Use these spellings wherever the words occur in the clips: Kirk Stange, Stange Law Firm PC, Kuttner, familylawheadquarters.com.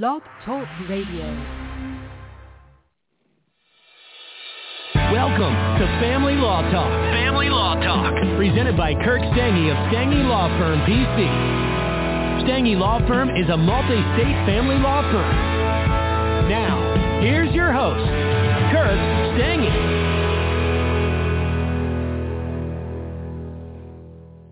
Blog Talk Radio. Welcome to Family Law Talk. Family Law Talk. Presented by Kirk Stange of Stange Law Firm PC. Stange Law Firm is a multi-state family law firm. Now, here's your host, Kirk Stange.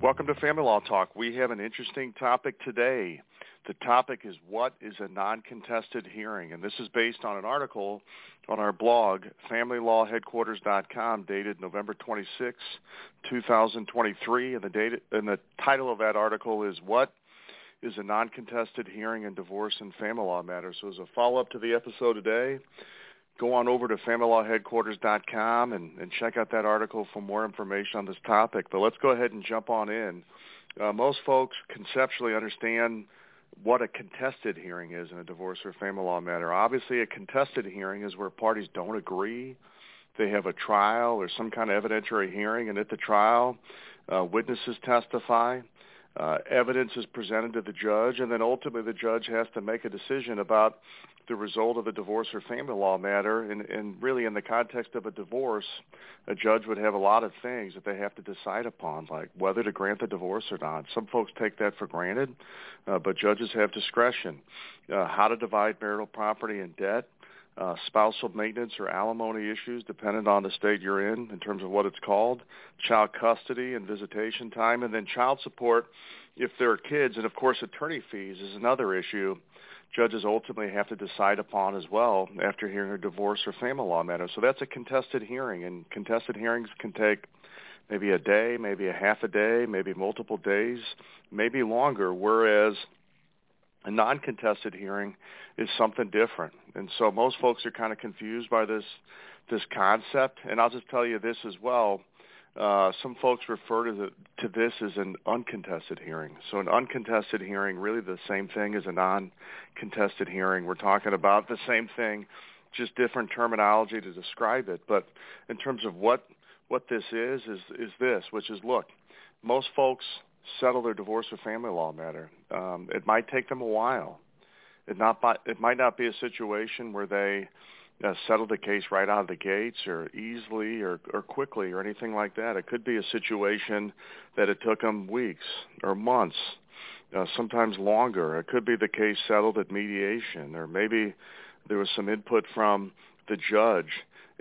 Welcome to Family Law Talk. We have an interesting topic today. The topic is, what is a non-contested hearing? And this is based on an article on our blog, familylawheadquarters.com, dated November 26, 2023. And the title of that article is, what is a non-contested hearing in divorce and family law matters? So as a follow-up to the episode today, go on over to familylawheadquarters.com and check out that article for more information on this topic. But let's go ahead and jump on in. Most folks conceptually understand what a contested hearing is in a divorce or family law matter. Obviously, a contested hearing is where parties don't agree. They have a trial or some kind of evidentiary hearing, and at the trial, witnesses testify, evidence is presented to the judge, and then ultimately the judge has to make a decision about the result of a divorce or family law matter. And really, in the context of a divorce, a judge would have a lot of things that they have to decide upon, like whether to grant the divorce or not. Some folks take that for granted, but judges have discretion. How to divide marital property and debt, spousal maintenance or alimony issues, dependent on the state you're in terms of what it's called, child custody and visitation time, and then child support if there are kids. And, of course, attorney fees is another issue judges ultimately have to decide upon as well after hearing a divorce or family law matter. So that's a contested hearing, and contested hearings can take maybe a day, maybe a half a day, maybe multiple days, maybe longer, whereas a non-contested hearing is something different. And so most folks are kind of confused by this concept. And I'll just tell you this as well. Some folks refer to this as an uncontested hearing. So an uncontested hearing, really the same thing as a non-contested hearing. We're talking about the same thing, just different terminology to describe it. But in terms of what this is this, which is, look, most folks settle their divorce or family law matter. It might take them a while. It might not be a situation where they settle the case right out of the gates or easily or quickly or anything like that. It could be a situation that it took them weeks or months, sometimes longer. It could be the case settled at mediation, or maybe there was some input from the judge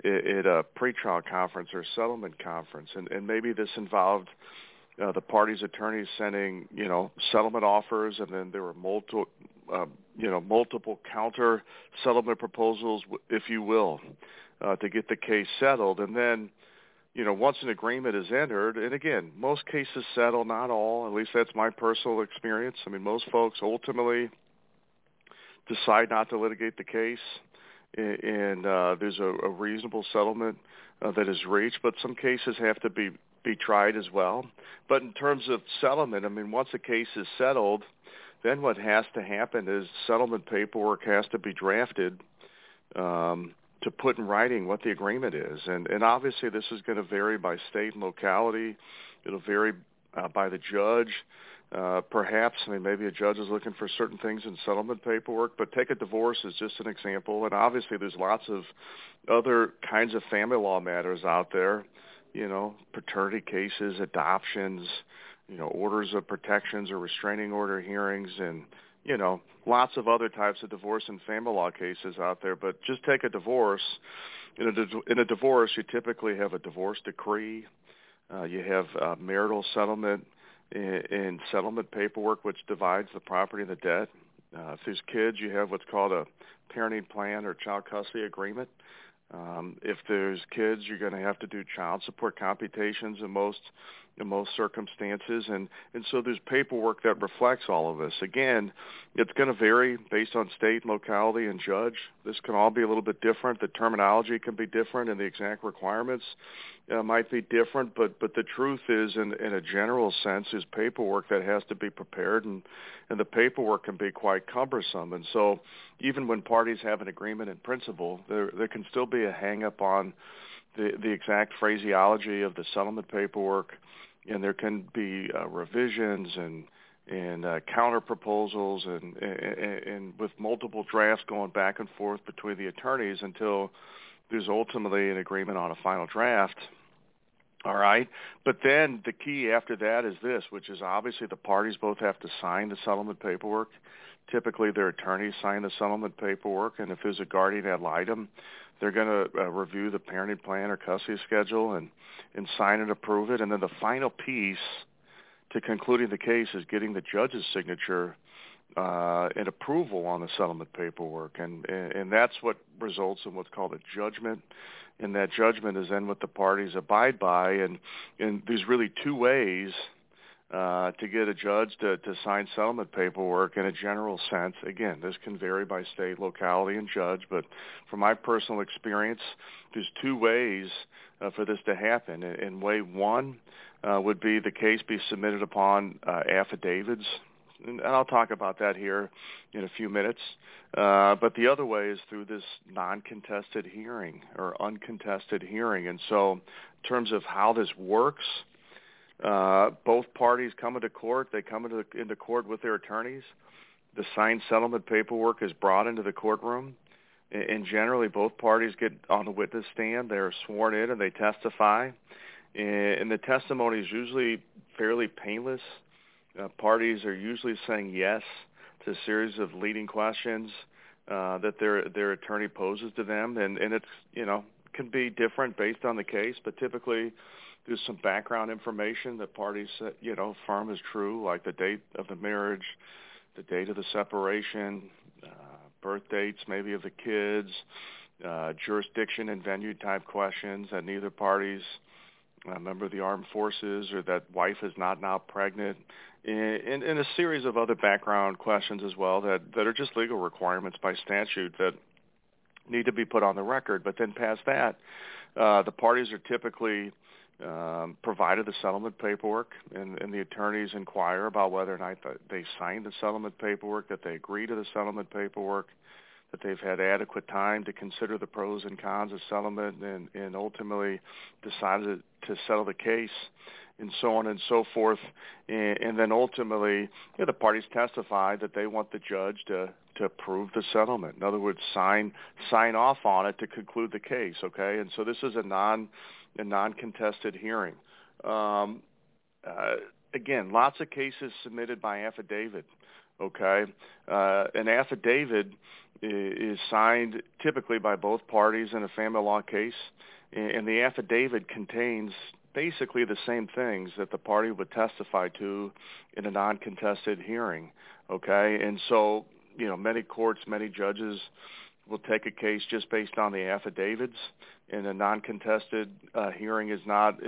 at a pretrial conference or settlement conference, and maybe this involved the parties' attorneys sending, settlement offers, and then there were multiple counter settlement proposals, if you will, to get the case settled. And then, once an agreement is entered, and again, most cases settle, not all. At least that's my personal experience. I mean, most folks ultimately decide not to litigate the case, and there's a reasonable settlement that is reached. But some cases have to be tried as well. But in terms of settlement, I mean, once a case is settled, then what has to happen is settlement paperwork has to be drafted to put in writing what the agreement is. And obviously this is going to vary by state and locality. It'll vary by the judge. Perhaps, maybe a judge is looking for certain things in settlement paperwork, but take a divorce as just an example. And obviously there's lots of other kinds of family law matters out there. Paternity cases, adoptions, orders of protections or restraining order hearings, and, lots of other types of divorce and family law cases out there. But just take a divorce. In a divorce, you typically have a divorce decree. You have marital settlement and settlement paperwork, which divides the property and the debt. If there's kids, you have what's called a parenting plan or child custody agreement. If there's kids, you're going to have to do child support computations in most circumstances, and so there's paperwork that reflects all of this. Again, it's going to vary based on state, locality, and judge. This can all be a little bit different. The terminology can be different, and the exact requirements might be different, but the truth is, in a general sense, is paperwork that has to be prepared, and the paperwork can be quite cumbersome. And so even when parties have an agreement in principle, there can still be a hang-up on the exact phraseology of the settlement paperwork, and there can be revisions and and counter proposals and with multiple drafts going back and forth between the attorneys until there's ultimately an agreement on a final draft. All right. But then the key after that is this, which is obviously the parties both have to sign the settlement paperwork. Typically their attorneys sign the settlement paperwork, and if there's a guardian ad litem, they're going to review the parenting plan or custody schedule and sign and approve it. And then the final piece to concluding the case is getting the judge's signature and approval on the settlement paperwork. And that's what results in what's called a judgment. And that judgment is then what the parties abide by. And there's really two ways to get a judge to sign settlement paperwork in a general sense. Again, this can vary by state, locality, and judge, but from my personal experience, there's two ways for this to happen. And way one would be the case be submitted upon affidavits, and I'll talk about that here in a few minutes. But the other way is through this non-contested hearing or uncontested hearing. And so in terms of how this works, both parties come into court. They come into court with their attorneys. The signed settlement paperwork is brought into the courtroom, and generally both parties get on the witness stand. They're sworn in, and they testify, and the testimony is usually fairly painless. Parties are usually saying yes to a series of leading questions that their attorney poses to them, and it's, you know, can be different based on the case, but typically there's some background information that parties, you know, affirm is true, like the date of the marriage, the date of the separation, birth dates maybe of the kids, jurisdiction and venue type questions that neither party's a member of the armed forces or that wife is not now pregnant, and a series of other background questions as well that are just legal requirements by statute that need to be put on the record. But then past that, the parties are typically provided the settlement paperwork, and the attorneys inquire about whether or not they signed the settlement paperwork, that they agree to the settlement paperwork, that they've had adequate time to consider the pros and cons of settlement and ultimately decided to settle the case, and so on and so forth. And then ultimately, the parties testify that they want the judge to approve the settlement. In other words, sign off on it to conclude the case, okay? And so this is a non-contested hearing. Again, lots of cases submitted by affidavit, okay? An affidavit is signed typically by both parties in a family law case, and the affidavit contains basically the same things that the party would testify to in a non-contested hearing, okay? And so, many courts, many judges will take a case just based on the affidavits, and a non-contested hearing is not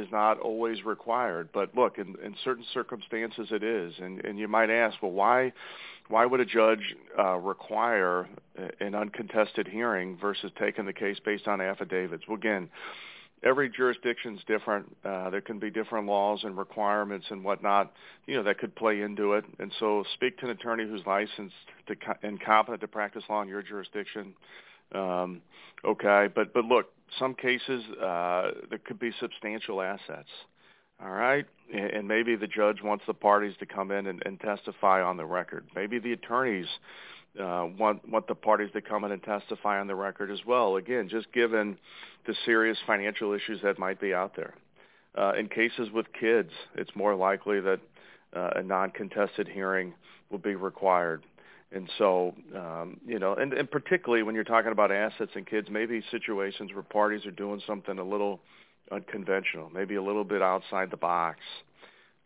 always required. But look, in certain circumstances it is. And you might ask, well, why would a judge require an uncontested hearing versus taking the case based on affidavits? Well, again, every jurisdiction's different. There can be different laws and requirements and whatnot, that could play into it. And so speak to an attorney who's licensed and competent to practice law in your jurisdiction. Okay, but look, some cases there could be substantial assets, all right? And maybe the judge wants the parties to come in and testify on the record. Maybe the attorneys want the parties to come in and testify on the record as well. Again, just given the serious financial issues that might be out there. In cases with kids, it's more likely that a non-contested hearing will be required. And so, and particularly when you're talking about assets and kids, maybe situations where parties are doing something a little unconventional, maybe a little bit outside the box.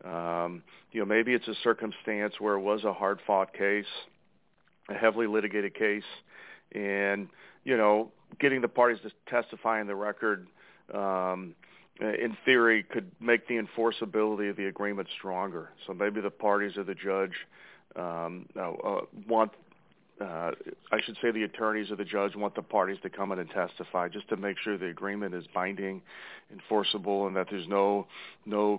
Maybe it's a circumstance where it was a hard-fought case, a heavily litigated case, and, getting the parties to testify in the record, in theory, could make the enforceability of the agreement stronger. So maybe the parties or the judge the attorneys or the judge want the parties to come in and testify just to make sure the agreement is binding, enforceable, and that there's no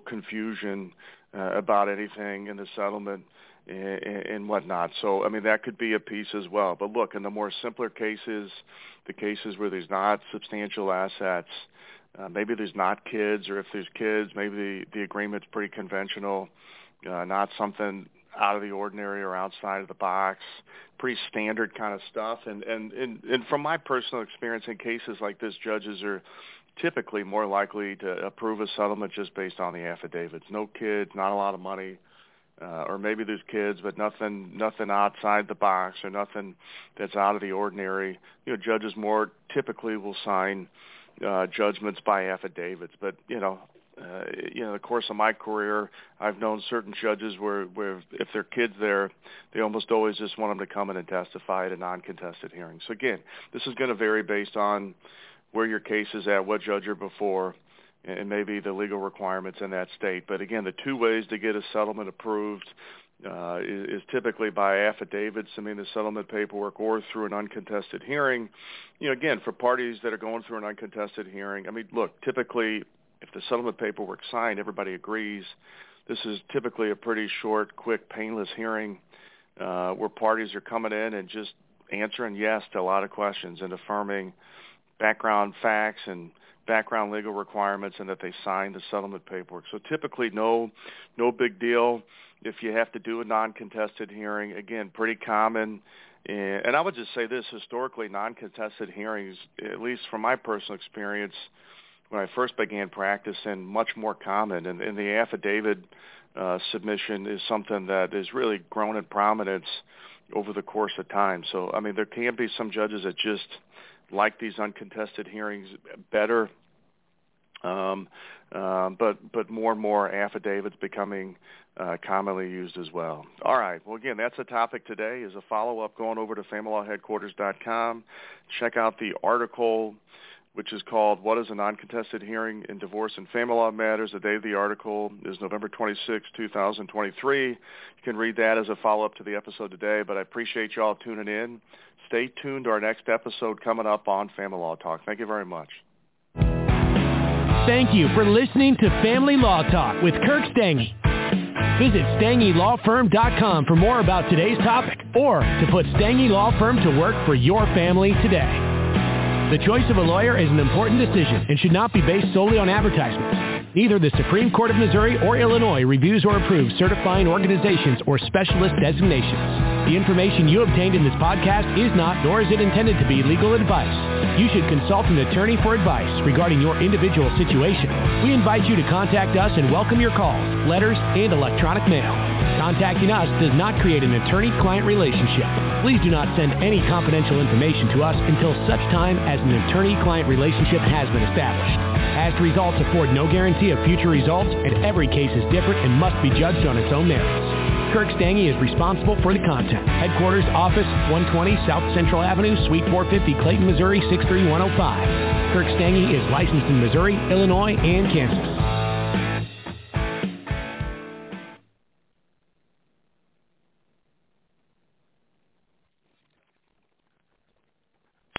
confusion about anything in the settlement and whatnot. So, that could be a piece as well. But look, in the more simpler cases, the cases where there's not substantial assets, maybe there's not kids, or if there's kids, maybe the agreement's pretty conventional, not something out of the ordinary or outside of the box, pretty standard kind of stuff. And from my personal experience in cases like this, judges are typically more likely to approve a settlement just based on the affidavits. No kids, not a lot of money, or maybe there's kids, but nothing outside the box or nothing that's out of the ordinary. You know, judges more typically will sign judgments by affidavits, but in the course of my career, I've known certain judges where if their kid's there, they almost always just want them to come in and testify at a non-contested hearing. So again, this is going to vary based on where your case is at, what judge you're before, and maybe the legal requirements in that state. But again, the two ways to get a settlement approved is typically by affidavits, the settlement paperwork, or through an uncontested hearing. You know, again, for parties that are going through an uncontested hearing, typically if the settlement paperwork's signed, everybody agrees. This is typically a pretty short, quick, painless hearing where parties are coming in and just answering yes to a lot of questions and affirming background facts and background legal requirements and that they signed the settlement paperwork. So typically no big deal if you have to do a non-contested hearing. Again, pretty common. And I would just say this, historically, non-contested hearings, at least from my personal experience, when I first began practicing, much more common. And the affidavit submission is something that has really grown in prominence over the course of time. So, there can be some judges that just like these uncontested hearings better, but more and more affidavits becoming commonly used as well. All right. Well, again, that's the topic today is a follow-up going over to familylawheadquarters.com. Check out the article, which is called What is a Non-Contested Hearing in Divorce and Family Law Matters? The date of the article is November 26, 2023. You can read that as a follow-up to the episode today, but I appreciate you all tuning in. Stay tuned to our next episode coming up on Family Law Talk. Thank you very much. Thank you for listening to Family Law Talk with Kirk Stange. Visit StangeLawFirm.com for more about today's topic or to put Stange Law Firm to work for your family today. The choice of a lawyer is an important decision and should not be based solely on advertisements. Neither the Supreme Court of Missouri or Illinois reviews or approves certifying organizations or specialist designations. The information you obtained in this podcast is not, nor is it intended to be, legal advice. You should consult an attorney for advice regarding your individual situation. We invite you to contact us and welcome your calls, letters, and electronic mail. Contacting us does not create an attorney-client relationship. Please do not send any confidential information to us until such time as an attorney-client relationship has been established. Past results afford no guarantee of future results, and every case is different and must be judged on its own merits. Kirk Stange is responsible for the content. Headquarters Office 120 South Central Avenue, Suite 450, Clayton, Missouri 63105. Kirk Stange is licensed in Missouri, Illinois, and Kansas.